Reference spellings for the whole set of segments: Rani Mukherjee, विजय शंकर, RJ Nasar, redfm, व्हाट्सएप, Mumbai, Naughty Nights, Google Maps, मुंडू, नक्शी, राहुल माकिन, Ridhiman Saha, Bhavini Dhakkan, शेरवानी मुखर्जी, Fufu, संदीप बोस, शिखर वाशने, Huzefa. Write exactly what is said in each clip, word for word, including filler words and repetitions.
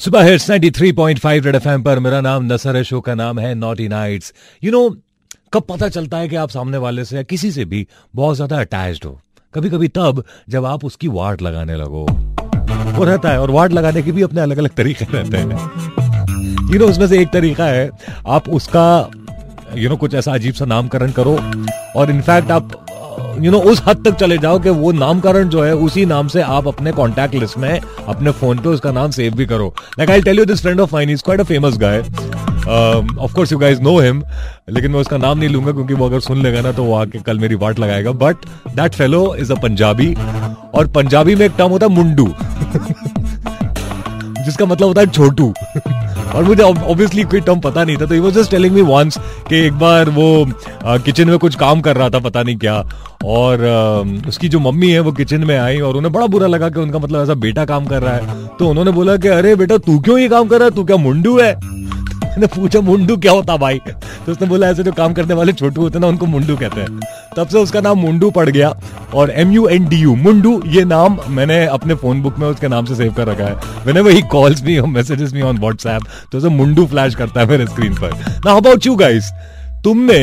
सुबह hits ninety three point five red FM पर मेरा नाम नसर है, शो का नाम है नॉटी नाइट्स। यू नो, कब पता चलता है कि आप सामने वाले से या किसी से भी बहुत ज्यादा अटैच्ड हो? कभी कभी तब जब आप उसकी वाट लगाने लगो। वो रहता है, और वाट लगाने के भी अपने अलग अलग तरीके रहते हैं। यू नो, उसमें से एक तरीका है आप उसका यू नो कुछ ऐसा अजीब सा नामकरण करो, और इनफैक्ट आप यू नो उस हद तक चले जाओ कि वो नामकरण जो है उसी नाम से आप अपने कॉन्टैक्ट लिस्ट में अपने फोन पे उसका नाम सेव भी करो। Like I tell you, this friend of mine is quite a famous guy, of course you guys know him, लेकिन मैं उसका नाम नहीं लूंगा क्योंकि वो अगर सुन लेगा ना तो वो आके कल मेरी वाट लगाएगा। But that fellow is a Punjabi, और पंजाबी में एक टर्म होता है मुंडू जिसका मतलब होता है छोटू और मुझे ऑब्वियसली कोई टर्म पता नहीं था, तो he was just telling me once कि एक बार वो किचन में कुछ काम कर रहा था, पता नहीं क्या, और आ, उसकी जो मम्मी है वो किचन में आई और उन्हें बड़ा बुरा लगा कि उनका मतलब ऐसा बेटा काम कर रहा है। तो उन्होंने बोला कि अरे बेटा, तू क्यों ये काम कर रहा है, तू क्या मुंडू है? मैंने पूछा मुंडू क्या होता भाई? तो उसने बोला ऐसे जो काम करने वाले छोटू होते हैं ना, उनको मुंडू कहते हैं। तब से उसका नाम मुंडू पड़ गया, और M U N D U मुंडू, ये नाम मैंने अपने फोन बुक में उसके नाम से सेव कर रखा है। व्हेनेवर ही कॉल्स मी और मैसेजेस मी ऑन व्हाट्सएप तो उसे मुंडू फ्लैश करता है मेरे स्क्रीन पर। Now how about you guys, तुमने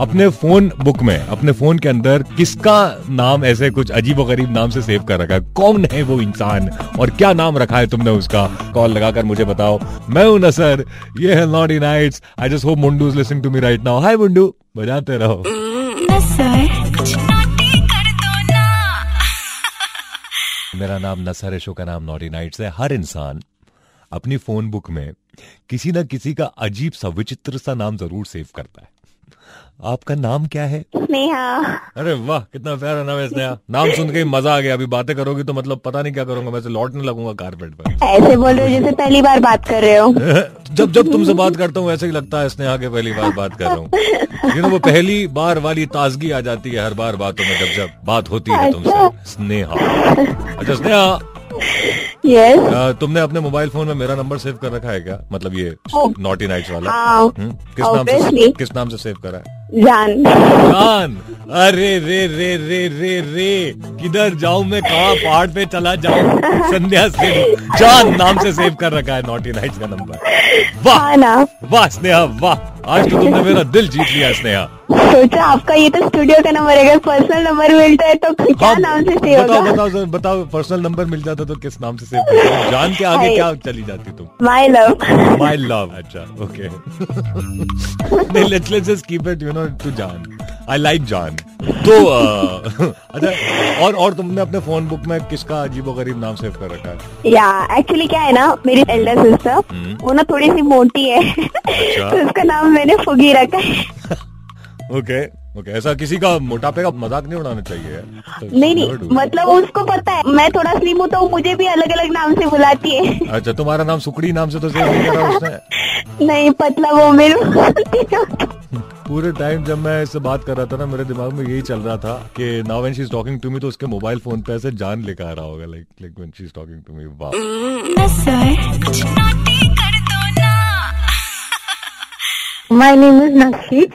अपने फोन बुक में, अपने फोन के अंदर किसका नाम ऐसे कुछ अजीब और गरीब नाम से सेव कर रखा है? कौन है वो इंसान और क्या नाम रखा है तुमने उसका? कॉल लगाकर मुझे बताओ। मैं हूं नसर, ये है naughty nights. I just hope मुंडू is listening to me right now. Hi मुंडू, बजाते रहो। मेरा नाम नसर है, शो का नाम नॉटी नाइट्स है। हर इंसान अपनी फोन बुक में किसी ना किसी का अजीब सा, विचित्र सा नाम जरूर सेव करता है। आपका नाम क्या है? स्नेहा। अरे वाह, कितना प्यारा नाम है स्नेहा। नाम सुन के मजा आ गया। अभी बातें करोगी तो मतलब पता नहीं क्या करूंगा, मैं लौटने लगूंगा कारपेट पर। ऐसे बोल रहे हो जैसे पहली बार बात कर रहे हो। जब जब तुमसे बात करता हूँ ऐसे ही लगता है स्नेहा के पहली बार बात कर रहा हूँ। यू नो, वो पहली बार वाली ताजगी आ जाती है हर बार बातों में जब जब बात होती है तुमसे, स्नेहा। अच्छा स्नेहा, Yes. आ, तुमने अपने मोबाइल फोन में मेरा नंबर सेव कर रखा है क्या? मतलब ये नॉटी नाइट्स वाला। हाँ, किस नाम से किस नाम से सेव करा है? जान। जान, अरे रे रे रे रे रे, किधर जाऊँ मैं, कहाँ पहाड़ पे चला जाऊँ? संध्या से जान नाम से सेव कर रखा है नॉटी नाइट्स का नंबर। वाह वाह स्नेहा, वाह, आज तो तुमने मेरा दिल जीत लिया स्नेहा। सोचा आपका ये तो स्टूडियो का नंबर है, अगर पर्सनल नंबर मिलता है तो क्या नाम से सेव होगा? बताओ बताओ बताओ, पर्सनल नंबर मिल जाता तो किस नाम से सेव करते? जान के आगे क्या चली जाती तुम? My love, my love. अच्छा ओके, नहीं, let's let's just keep it you know to जान। आई लाइक जान। तो अच्छा, और और तुमने अपने फोन बुक में किसका अजीबोगरीब नाम सेव कर रखा है? या एक्चुअली क्या है ना, मेरी एल्डर सिस्टर वो ना थोड़ी सी मोटी है, तो उसका नाम मैंने फुगी रखा है। ओके ओके, ऐसा किसी का मोटापे का मजाक नहीं उड़ाना चाहिए। तो नहीं नहीं, मतलब उसको पता है मैं थोड़ा स्लिम हूँ, तो मुझे भी अलग अलग नाम से बुलाती है। अच्छा, तुम्हारा नाम सुकड़ी नाम से तो सेव नहीं करा उसने? नहीं, पतला वो मेरे पूरे टाइम जब मैं इससे बात कर रहा था ना, मेरे दिमाग में यही चल रहा था कि now when she's talking to me तो उसके मोबाइल फोन पे ऐसे जान लेकर आ रहा होगा, like like when she's talking to me। वाह, my name is नक्शी।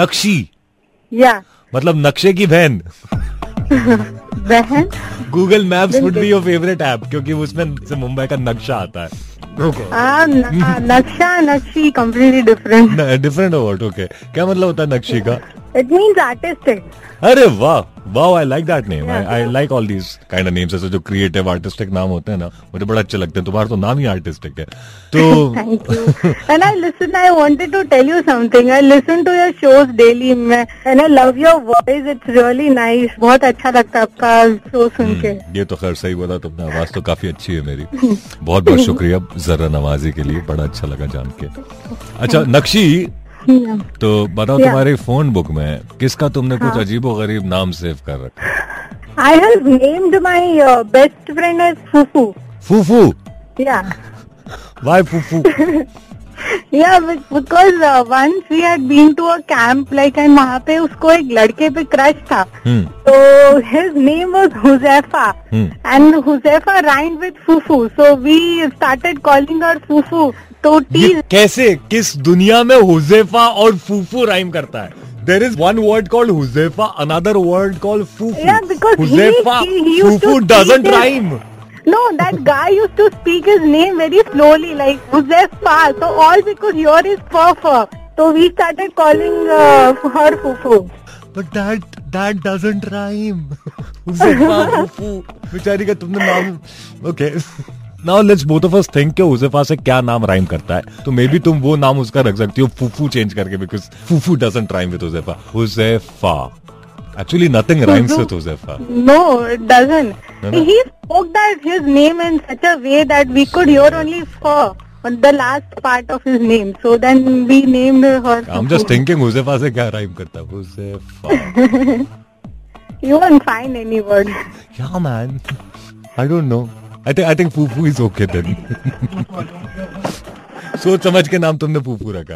नक्शी, या मतलब नक्शे की बहन। बहन। Google Maps would be your favorite app क्योंकि उसमें से मुंबई का नक्शा आता है। नक्शा नक्शी completely different different word. Okay, क्या मतलब होता है नक्शी का? इट मींस आर्टिस्ट है। अरे वाह वाह, I like that name. I like all these kind of names, ऐसे जो क्रिएटिव आर्टिस्टिक नाम होते हैं ना, मुझे बड़ा अच्छे लगते हैं। तुम्हारा तो नाम ही आर्टिस्टिक है तो। Thank you. And I listen, I wanted to tell you something. I listen to your shows daily, मैं and I love your voice, it's really nice. बहुत अच्छा लगता है आपका शो सुन के। ये तो खैर सही बोला तुमने, आवाज तो काफी अच्छी है मेरी। बहुत बहुत शुक्रिया जरा नवाजी के लिए, बड़ा अच्छा लगा जान के। अच्छा नक्शी, तो बताओ तुम्हारे फोन बुक में किसका तुमने कुछ अजीबोगरीब नाम सेव कर रखा? I have named my best friend as Fufu. Fufu, या व्हाई फूफू? Yeah, because uh, once we had been to a camp, like, and वहाँ पे उसको एक लड़के पे क्रश था. Hmm. So his name was Huzefa, hmm. and Huzefa rhymed with Fufu, so we started calling her Fufu. तो so, कैसे किस दुनिया में हुज़ेफा और फूफू राइम करता है? There is one word called Huzefa, another word called Fufu. Yeah, because Huzefa, he, he used Fufu to doesn't his... rhyme. No, that guy used to speak his name very slowly, like Huzefa. So all we could hear is Fufu. So we started calling uh, her Fufu. But that that doesn't rhyme. Huzefa, Fufu. बेचारी का तुमने नाम. Okay. Now let's both of us think कि हुज़ेफा से क्या नाम rhyme करता है. तो मे बी तुम वो नाम उसका रख सकती हो फूफू चेंज करके, because Fufu doesn't rhyme with Huzefa. Huzefa actually nothing rhymes with Huzefa. No, it doesn't. No, no. He spoke that his name in such a way that we could hear only for the last part of his name. So then we named her. I'm just thinking Huzefa से क्या rhyme करता है. Huzefa. You won't find any word. Yeah man, I don't know. I think I think Fufu is okay then. सोच समझ के नाम तुमने फूफू रखा.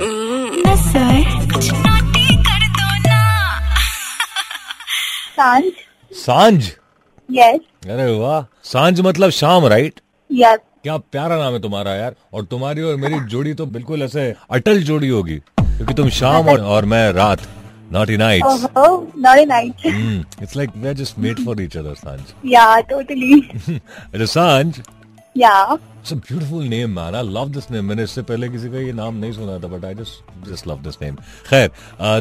सांझ. सांझ. Yes. अरे वाह, सांझ मतलब शाम, राइट? Yes. क्या प्यारा नाम है तुम्हारा यार. और तुम्हारी और मेरी जोड़ी तो बिल्कुल ऐसे अटल जोड़ी होगी, क्योंकि तुम शाम और, और मैं रात. Naughty Nights. Oh, Naughty Nights. Mm, it's like we're just made for each other, Sanj. Yeah, totally. Sanj. Yeah. It's a beautiful name, man. I love this name. मैंने इससे पहले किसी का ये नाम नहीं सुना था, but I just just love this name. खैर,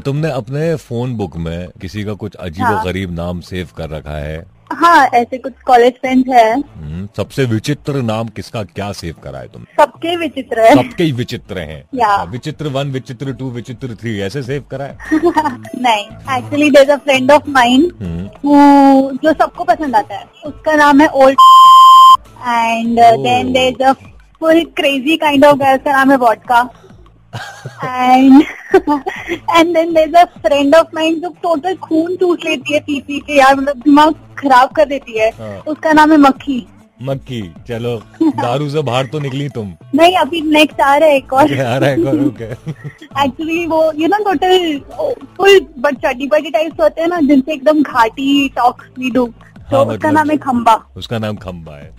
तुमने अपने फोन बुक में किसी का कुछ अजीबोगरीब नाम सेव कर रखा है? हाँ, ऐसे कुछ कॉलेज फ्रेंड्स हैं. सबसे विचित्र नाम किसका क्या सेव करा है तुमने? सबके विचित्र है. सबके विचित्र हैं. या विचित्र वन, विचित्र टू, विचित्र थ्री, ऐसे सेव करा है? नहीं, actually there is a friend of mine जो सबको पसंद आता है. उसका नाम है old, and then there is a full crazy kind of girl, उसका नाम है vodka. And and then there's a friend of mine जो टोटल खून टूट लेती है पी पी के यार, मतलब दिमाग खराब कर देती है. हाँ. उसका नाम है मक्खी. मक्खी. चलो दारू से बाहर तो निकली तुम. नहीं, अभी नेक्स्ट आ रहा है एक और. आ रहा है एक और. ओके. एक्चुअली वो यू नो टोटल फुल चड्डी बड्डी टाइप्स होते हैं ना, जिनसे एकदम घाटी टॉक्स भी डूब. तो उसका नाम है खम्बा. उसका नाम खम्बा है.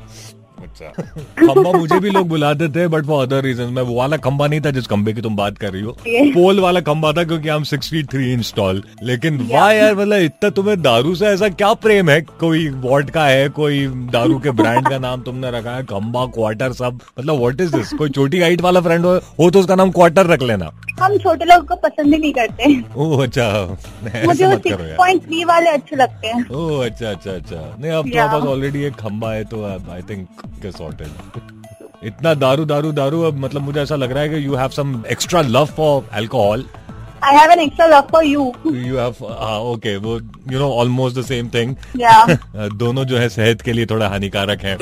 खम्बा मुझे भी लोग बुलाते थे, बट फॉर अदर रीजन. मैं वो वाला खम्बा नहीं था जिस खम्बे की तुम बात कर रही हो. yeah. पोल वाला खम्बा था, क्योंकि हम six feet three inch tall. लेकिन yeah. वाह यार, मतलब इतना तुम्हें दारू से ऐसा क्या प्रेम है? कोई वोडका है, कोई दारू के ब्रांड का नाम तुमने रखा है खम्बा, क्वार्टर, सब. मतलब व्हाट इज दिस? कोई छोटी हाइट वाला फ्रेंड हो, हो तो उसका नाम क्वार्टर रख लेना. हम छोटे लोगों को पसंद ही नहीं करते. ओह अच्छा, मुझे वो सिक्स पॉइंट थ्री वाले अच्छे लगते हैं. ओह अच्छा अच्छा अच्छा. नहीं, अब तो आपका ऑलरेडी एक खम्बा है, तो आई थिंक इतना दारू दारू दारू. अब मतलब मुझे ऐसा लग रहा है कि you have some extra love for alcohol. I have an extra love for you. You have, uh, okay, वो you know almost the same thing. Yeah. दोनों जो है सेहत के लिए थोड़ा हानिकारक है.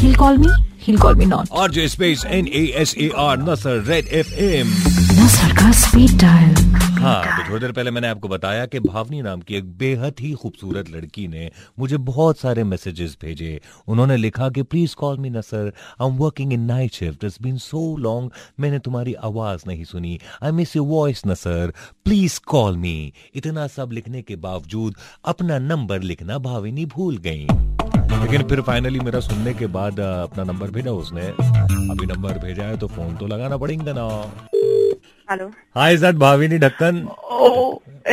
He'll call me, he'll call me not. R J space N A S A R Nasar Red F M. Nasar का speed dial. हाँ, थोड़ी देर पहले मैंने आपको बताया कि भावनी नाम की एक बेहद ही खूबसूरत लड़की ने मुझे बहुत सारे मैसेजेस भेजे. उन्होंने लिखा कि please call me Nasar, I am working in night shift, it's been so long, मैंने तुम्हारी आवाज नहीं सुनी, I miss your voice Nasar, please call me. इतना सब लिखने के बावजूद अपना नंबर लिखना भावनी भूल गई. लेकिन फिर फाइनली मेरा सुनने के बाद अपना नंबर भेजा उसने. अभी नंबर भेजा है तो फोन तो लगाना पड़ेगा ना. Hello. Hi, is that Bhavini Dhakkan? Oh,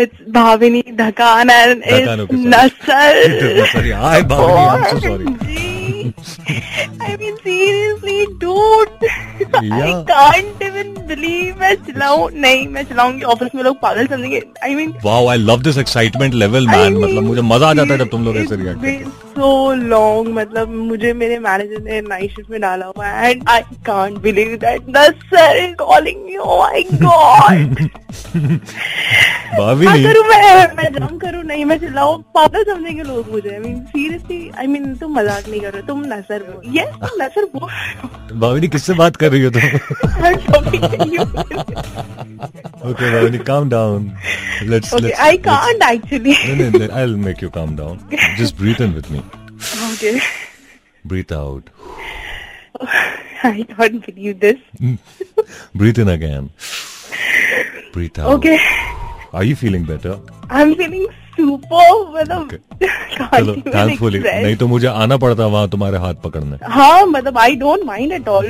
it's Bhavini Dhakkan and Dhakkan, it's okay, Nasar. It is Nasar. Hi, Bhavini. Oh, I'm so sorry. I mean, seriously, dude. Yeah. I can't even believe मैं चिल्लाऊँ. नहीं, मैं चिल्लाऊँगी. Office में लोग पागल समझेंगे. I mean. Wow, I love this excitement level, man. I mean, मतलब मुझे मजा आ जाता है जब तुम लोग ऐसे रिएक्ट करते हो. So long, मतलब मुझे मेरे मैनेजर ने नाइट शिफ्ट में डाला हुआ है, and I can't believe that Nasar is calling me. Oh my God. भाभी नहीं. मैं मैं जंग करूँ, नहीं मैं चिल्लाऊँ, पागल समझेंगे लोग मुझे. I mean seriously, I mean तुम मजाक नहीं कर रहे, तुम Nasar हो. Yes, तुम Nasar हो. भाभी नहीं, किससे बात कर रही हो तुम? Okay, भाभी, calm down. Let's. Okay, let's, I can't let's, actually. No, no, I'll make you calm down. Just breathe in with me. Okay. Breathe out. I don't believe this. Breathe in again. Breathe out. Okay. Are you feeling better? I'm feeling super. मतलब चलो thankfully नहीं तो मुझे आना पड़ता वहाँ तुम्हारे हाथ पकड़ने. हाँ मतलब I don't mind at all.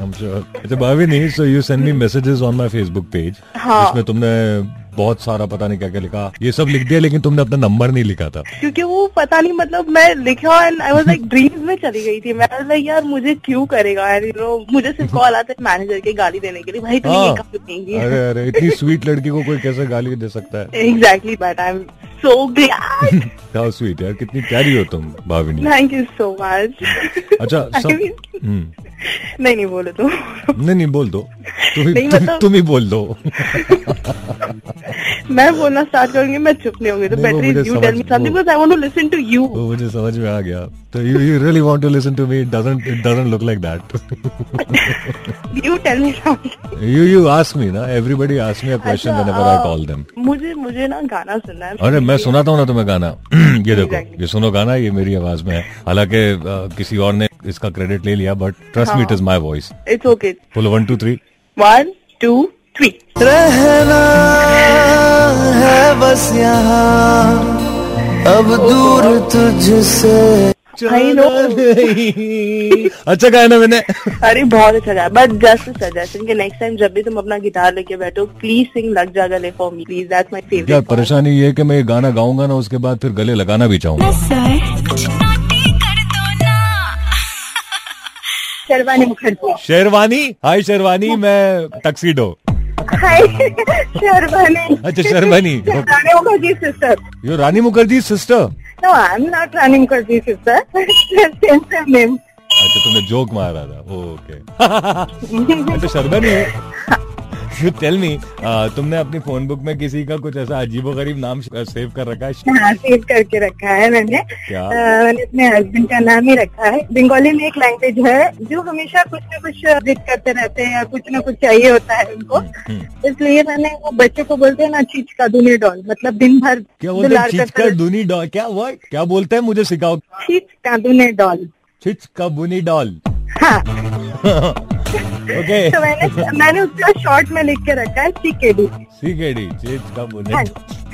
I'm sure. अच्छा भाभी नहीं so you send me messages on my Facebook page. हाँ. इसमें तुमने बहुत सारा पता नहीं क्या क्या लिखा, ये सब लिख दिया लेकिन तुमने अपना नंबर नहीं लिखा था क्योंकि वो पता नहीं मतलब मैं लिखा and I was like dreams में चली गई थी मैं लाइक यार मुझे क्यों करेगा एंड यू नो मुझे सिर्फ कॉल आते हैं मैनेजर के गाली देने के लिए भाई तुम ये कब देंगे. अरे अरे इतनी स्वीट लड़की को कोई कैसे गाली दे सकता है. Exactly that I am so glad. How sweet यार कितनी प्यारी हो तुम Bhavini. Thank you so much. अच्छा नहीं नहीं बोलो तो नहीं नहीं बोल दो तुम ही बोल दो. मैं बोलना स्टार्ट करूंगी मैं चुप नहीं होंगी तो better you tell me something because I want to listen to you. मुझे समझ में आ गया तो you you really want to listen to me. It doesn't it doesn't look like that. You tell me something. You you ask me ना everybody ask me a question whenever I call them. मुझे मुझे ना गाना सुनना है. अरे मैं सुनाता हूँ ना तुम्हें गाना. ये देखो ये सुनो गाना ये मेरी आवाज में है हालांकि किसी और ने इसका क्रेडिट ले लिया but trust me it is my voice. It's okay. बोलो one two three. One two three. रहना है बस यहाँ अब दूर तुझसे. अच्छा गाया ना मैंने. अरे बहुत अच्छा गाया. बट जस्ट सजेशन कि नेक्स्ट टाइम जब भी तुम अपना गिटार लेके बैठो प्लीज सिंग लग जा गले for me please. That's my favourite. यार परेशानी ये है कि मैं ये गाना गाऊंगा ना उसके बाद फिर गले लगाना भी चाहूंगा. शेरवानी मुखर्जी. शेरवानी हाय शेरवानी. मैं टक्सीडो. हाय शेरवानी. अच्छा sherwani Rani Mukherjee sister. You Rani Mukherjee sister. No I am not Rani Mukherjee sister. अच्छा तुमने जोक मारा था. ओके. अच्छा शेरवानी यू टेल मी तुमने अपनी फोन बुक में किसी का कुछ ऐसा अजीबोगरीब नाम सेव कर रखा है. हाँ सेव करके रखा है मैंने. uh, मैंने अपने हस्बैंड का नाम ही रखा है. बंगाली में एक लैंग्वेज है जो हमेशा कुछ न कुछ जिद करते रहते हैं या कुछ न कुछ चाहिए होता है उनको. इसलिए मैंने वो बच्चे को बोलते हैं ना चीज का दूनी डॉल. मतलब दिन भर चीज का दूनी डॉल. क्या वो क्या बोलते हैं मुझे सिखाओ. चीज का दूनी डॉल. चीज का बुनी डॉल. हाँ. Okay. तो मैंने मैंने उसका शॉर्ट में लिख के रखा है सीकेडी. सीकेडी चीज का बुने.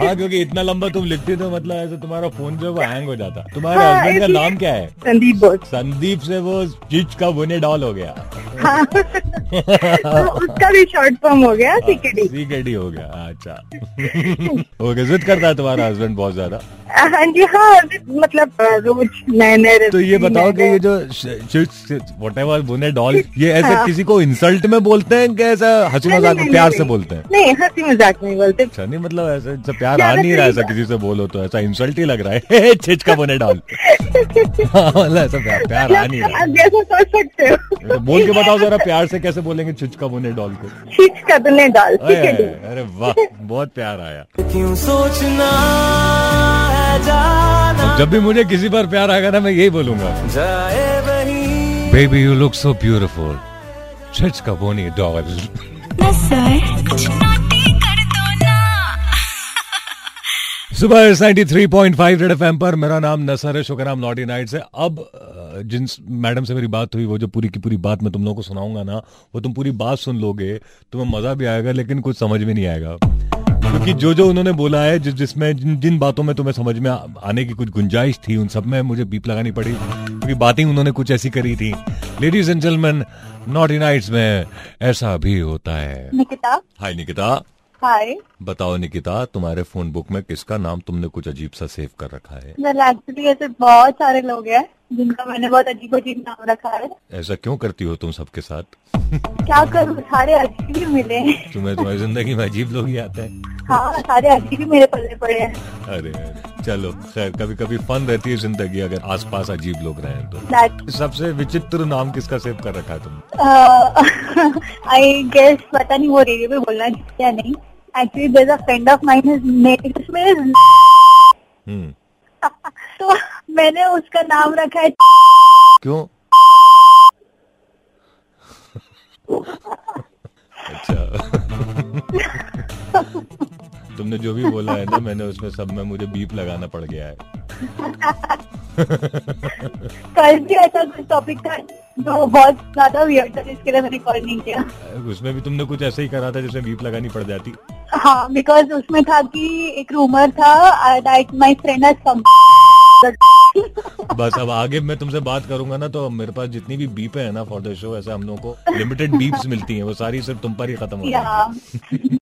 हाँ क्योंकि इतना लंबा तुम लिखती तो मतलब ऐसे तुम्हारा फोन जो है हैंग हो जाता. तुम्हारे हस्बैंड का नाम क्या है. संदीप बोस. संदीप से वो चीज का बुने डॉल हो गया. हाँ. तो उसका भी शॉर्ट फॉर्म हो गया सीकेडी. सीकेडी हो गया. अच्छा. ओके. जिद करता है तुम्हारा हस्बैंड बहुत ज्यादा. हाँ जी हाँ मतलब रोज नए नए. तो ये बताओ कि ये जो व्हाटएवर बुने डॉल ये ऐसे किसी को इंसल्ट में बोलते हैं कि ऐसा हंसी मजाक में प्यार से बोलते हैं. नहीं हंसी मजाक में बोलते. अच्छा नहीं मतलब ऐसा प्यार आ नहीं रहा ऐसा किसी से बोलो तो ऐसा इंसल्ट ही लग रहा है. छिच का बुने डॉल. मतलब ऐसा प्यार आ नहीं रहा. जैसा सोच सकते हो. बोल के बताओ जरा प्यार से कैसे बोलेंगे छिच का बुने डॉल को. छिच का बुने डॉल. अरे वाह बहुत प्यार आया. क्यों सोचना. जब भी मुझे किसी पर प्यार आएगा ना मैं यही बोलूंगा. Baby you look so beautiful. छिच का बोनी डॉल. सुबह तिरानवे पॉइंट पाँच रेड एफएम पर. मेरा नाम नसर है. शुक्राम नॉटी नाइट्स है. अब जिन मैडम से मेरी बात हुई वो जो पूरी की पूरी बात मैं तुम लोगों को सुनाऊंगा ना वो तुम पूरी बात सुन लोगे तुम्हें मजा भी आएगा लेकिन कुछ समझ में नहीं आएगा क्योंकि जो जो उन्होंने बोला है जिस जिसमें जिन जिन बातों में तुम्हें समझ में आ, आने की कुछ गुंजाइश थी उन सब में मुझे बीप लगानी पड़ी क्योंकि बातें उन्होंने कुछ ऐसी करी थी. Ladies and gentleman naughty nights में ऐसा भी होता है. निकिता हाय. निकिता हाय. बताओ निकिता तुम्हारे फोन बुक में किसका नाम तुमने कुछ अजीब सा सेव कर रखा है. एक्चुअली ऐसे बहुत सारे लोग हैं जिनका मैंने बहुत अजीब अजीब नाम रखा है. ऐसा क्यों करती हो तुम सबके साथ. क्या करूं सारे अजीब ही मिले. तुम्हें तुम्हारी जिंदगी में अजीब लोग ही आते हैं. हाँ सारे अजीब ही मेरे पल्ले पड़े हैं. अरे चलो खैर कभी कभी फन रहती है जिंदगी अगर आसपास अजीब लोग रहें तो. सबसे विचित्र नाम किसका सेव कर रखा है तुम. आई गेस पता नहीं वो रेडियो पे बोलना या नहीं. Actually there is a friend of mine is name इसमें हम्म तो मैंने उसका नाम रखा है. क्यों. अच्छा तुमने जो भी बोला है ना मैंने उसमें सब में मुझे बीप लगाना पड़ गया है. कल भी ऐसा कुछ टॉपिक था जो बहुत ज्यादा वियर्ड था, इसके लिए मैंने कॉल नहीं किया। उसमें भी तुमने कुछ ऐसा ही करा था जिसमें बीप लगानी पड़ जाती? हाँ, बिकॉज उसमें था कि एक रूमर था that my friend has some. बस अब आगे मैं तुमसे बात करूंगा ना तो मेरे पास जितनी भी बीप है ना फॉर द शो, ऐसा हम लोगों को लिमिटेड बीप्स मिलती हैं, वो सारी सिर्फ तुम पर ही खत्म हो जाएगी।